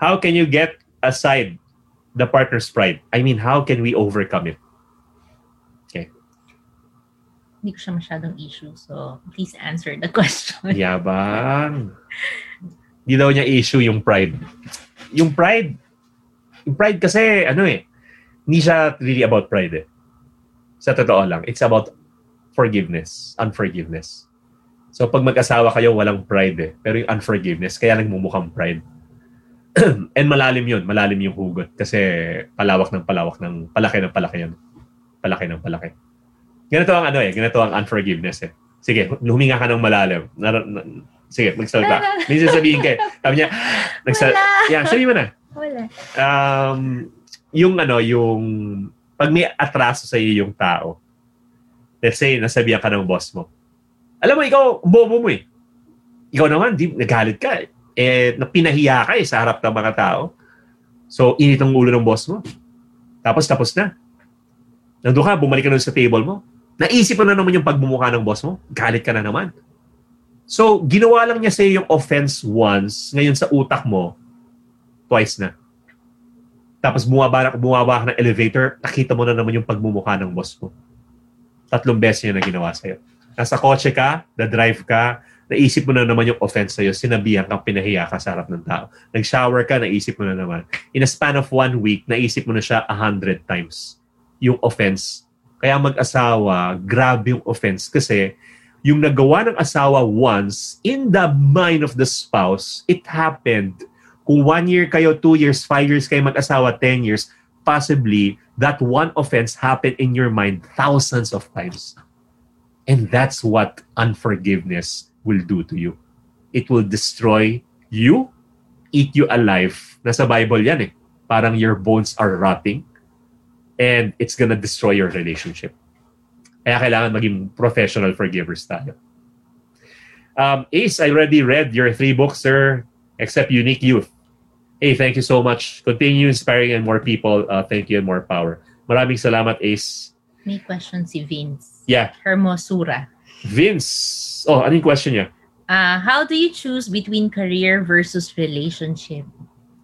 how can you get aside the partner's pride? I mean, how can we overcome it? Hindi ko siya masyadong issue. So, please answer the question. Yabang. Hindi daw niya issue yung pride. Yung pride kasi, ano eh, hindi siya really about pride eh. Sa totoo lang, it's about forgiveness, unforgiveness. So pag mag-asawa kayo, walang pride eh. Pero yung unforgiveness, kaya nagmumukhang pride. And malalim yun, malalim yung hugot. Kasi palaki ng palaki yun. Ganito ang ano eh, ganito ang unforgiveness eh. Sige, huminga ka ng malalim. Sige, magsalita. Minsan sabihin kayo. Sabi niya, yeah, sabihin mo na. Wala. Yung ano, yung pag may atraso sa iyo yung tao, let's say, nasabihan ka ng boss mo. Alam mo, ikaw, bobo mo eh. Ikaw naman, nagalit ka eh. Napinahiya ka eh sa harap ng mga tao. So, init ang ulo ng boss mo. Tapos na. Nandun ka, bumalik ka na sa table mo. Naisip mo na naman yung pagbumuka ng boss mo. Galit ka na naman. So, ginawa lang niya sa'yo yung offense once. Ngayon sa utak mo, twice na. Tapos bumaba ka ng elevator, nakita mo na naman yung pagmumukha ng boss mo. 3 beses niya na ginawa sa'yo. Nasa kotse ka, na-drive ka, naisip mo na naman yung offense sa'yo, sinabihan ka, pinahiya ka sa harap ng tao. Nag-shower ka, naisip mo na naman. In a span of 1 week, naisip mo na siya 100 times. Yung offense. Kaya mag-asawa, grabe yung offense. Kasi yung nagawa ng asawa once, in the mind of the spouse, it happened. Kung 1 year kayo, 2 years, 5 years kayo mag-asawa, 10 years, possibly that one offense happened in your mind thousands of times. And that's what unforgiveness will do to you. It will destroy you, eat you alive. Nasa Bible yan eh. Parang your bones are rotting and it's gonna destroy your relationship. Kaya kailangan maging professional forgivers tayo. Ace, I already read your 3 books, sir, except Unique Youth. Hey, thank you so much. Continue inspiring and more people. Thank you and more power. Maraming salamat, Ace. May question si Vince. Yeah. Hermosura. Vince. Oh, anong question niya? How do you choose between career versus relationship?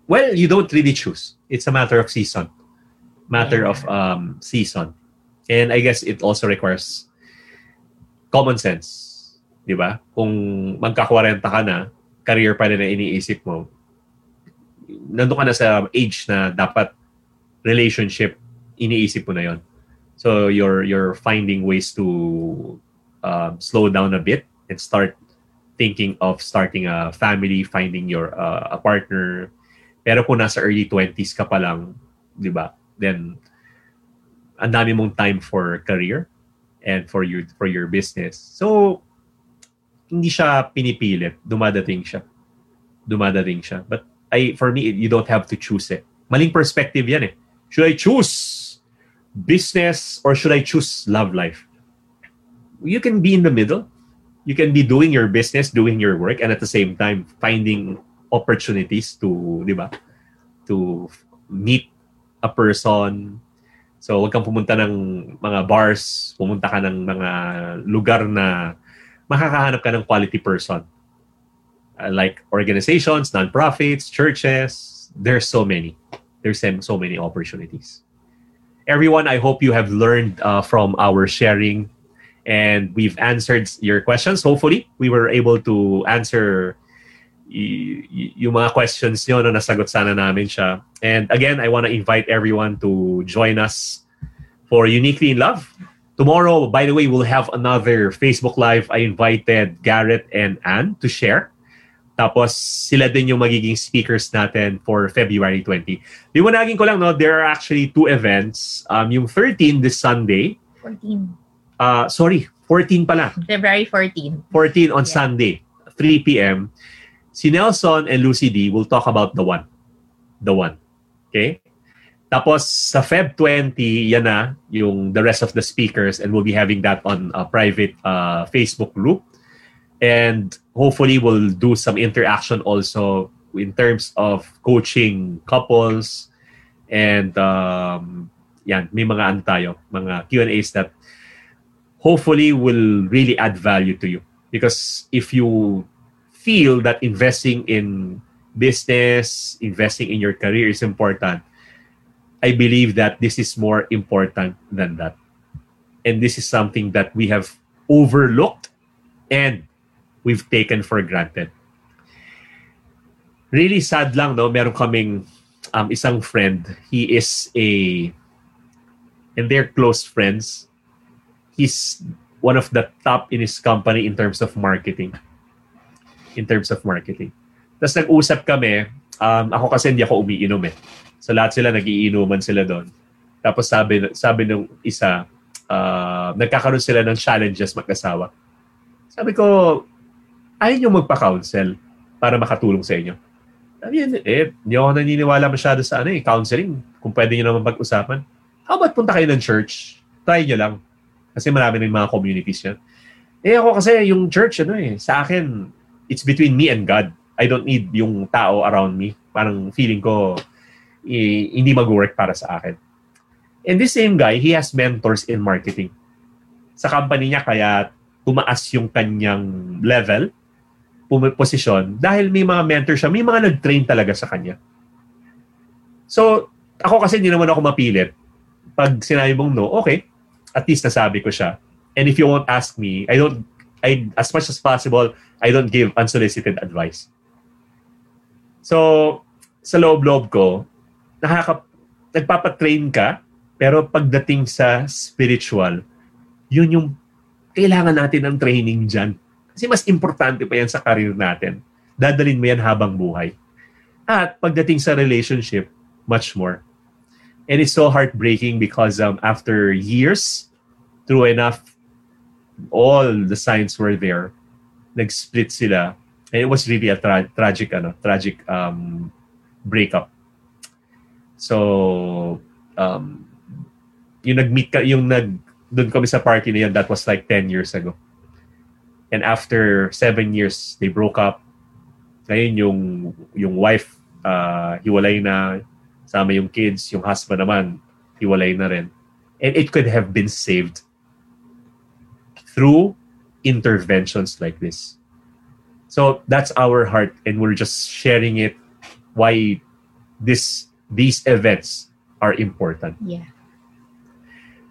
Well, you don't really choose. It's a matter of season. Matter of season. And I guess it also requires common sense. Diba? Kung magka-40 ka na, career pa rin na iniisip mo, nandun ka na sa age na dapat relationship, iniisip mo na yon. So you're finding ways to slow down a bit and start thinking of starting a family, finding your a partner. Pero kung nasa early 20s ka pa lang, di ba? Then ang dami mong time for career and for your business. So hindi siya pinipilit, dumadating siya. But for me, you don't have to choose it. Maling perspective yan eh. Should I choose business or should I choose love life? You can be in the middle. You can be doing your business, doing your work, and at the same time, finding opportunities to, di ba, to meet a person. So, wag kang pumunta ng mga bars, pumunta ka ng mga lugar na makakahanap ka ng quality person. Like organizations, non-profits, churches, there's so many. There's so many opportunities. Everyone, I hope you have learned from our sharing and we've answered your questions. Hopefully, we were able to answer yung mga questions nyo na nasagot sana namin siya. And again, I want to invite everyone to join us for Uniquely in Love. Tomorrow, by the way, we'll have another Facebook Live. I invited Garrett and Ann to share. Tapos sila din yung magiging speakers natin for February 20. Liwanagin ko lang, no? There are actually 2 events. Yung 13 this Sunday. 14. Sorry, 14 pala. February 14. 14 on yeah. Sunday, 3 p.m. Si Nelson and Lucy Dy will talk about the one. Okay? Tapos sa Feb 20, yan na, yung the rest of the speakers, and we'll be having that on a private Facebook group. And hopefully we'll do some interaction also in terms of coaching couples. And yan, may mga ano tayo, mga Q&As that hopefully will really add value to you. Because if you feel that investing in business, investing in your career is important, I believe that this is more important than that. And this is something that we have overlooked and we've taken for granted. Really sad lang, no? Meron kaming isang friend. He is a and they're close friends. He's one of the top in his company in terms of marketing. Tapos nag-usap kami, ako kasi hindi ako umiinom eh. So lahat sila nagiinuman sila doon. Tapos sabi ng isa, nagkakaroon sila ng challenges mag-asawa. Sabi ko, ayaw nyo magpa-counsel para makatulong sa inyo. Sabi yan, hindi ako naniniwala masyado sa counseling. Kung pwede nyo naman pag-usapan. How about punta kayo ng church? Try nyo lang. Kasi marami ng mga communities yan. Ako kasi yung church, sa akin, it's between me and God. I don't need yung tao around me. Parang feeling ko, hindi mag-work para sa akin. And this same guy, he has mentors in marketing. Sa company niya, kaya tumaas yung kanyang level, posisyon, dahil may mga mentor siya, may mga nag-train talaga sa kanya. So, ako kasi hindi naman ako mapilit. Pag sinabi mong no, okay, at least nasabi ko siya. And if you won't ask me, as much as possible, I don't give unsolicited advice. So, sa loob-loob ko, nagpapatrain ka, pero pagdating sa spiritual, yun yung kailangan natin ng training dyan. Kasi mas importante pa yan sa career natin. Dadalhin mo yan habang buhay. At pagdating sa relationship, much more. And it's so heartbreaking because after years, true enough, all the signs were there. Nag-split sila. And it was really a tragic breakup. So, doon kami sa party na yun, that was like 10 years ago. And after 7 years, they broke up. Ngayon, yung wife, hiwalay na. Sama yung kids, yung husband naman, hiwalay na rin. And it could have been saved through interventions like this. So that's our heart, and we're just sharing it, why these events are important. Yeah.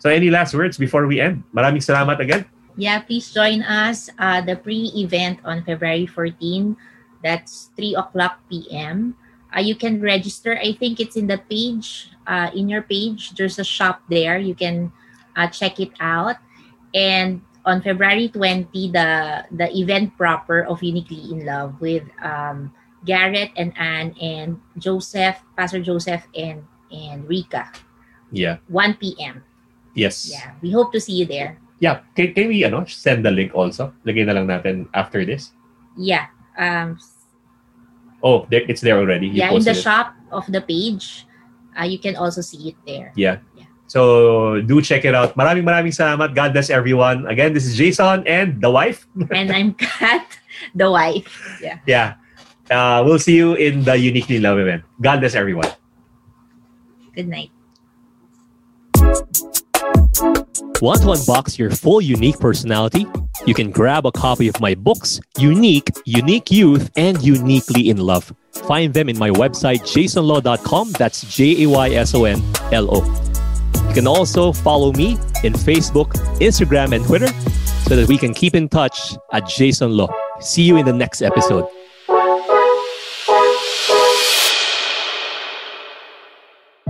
So any last words before we end? Maraming salamat again. Yeah, please join us the pre-event on February 14. That's 3:00 p.m. You can register. I think it's in the page, in your page. There's a shop there. You can check it out. And on February 20, the event proper of Uniquely in Love with Garrett and Ann and Pastor Joseph and Rica. Yeah. 1 p.m. Yes. Yeah, we hope to see you there. Yeah, can we send the link also? Lagay na lang natin after this. Yeah. It's there already. In the shop of the page, you can also see it there. Yeah. So do check it out. Maraming salamat. God bless everyone. Again, this is Jayson and the wife. And I'm Kat, the wife. Yeah. Yeah. We'll see you in the Uniquely Love event. God bless everyone. Good night. Want to unbox your full unique personality? You can grab a copy of my books, Unique, Unique Youth, and Uniquely in Love. Find them in my website, jasonlo.com. That's JAYSONLO. You can also follow me in Facebook, Instagram, and Twitter so that we can keep in touch at Jayson Lo. See you in the next episode.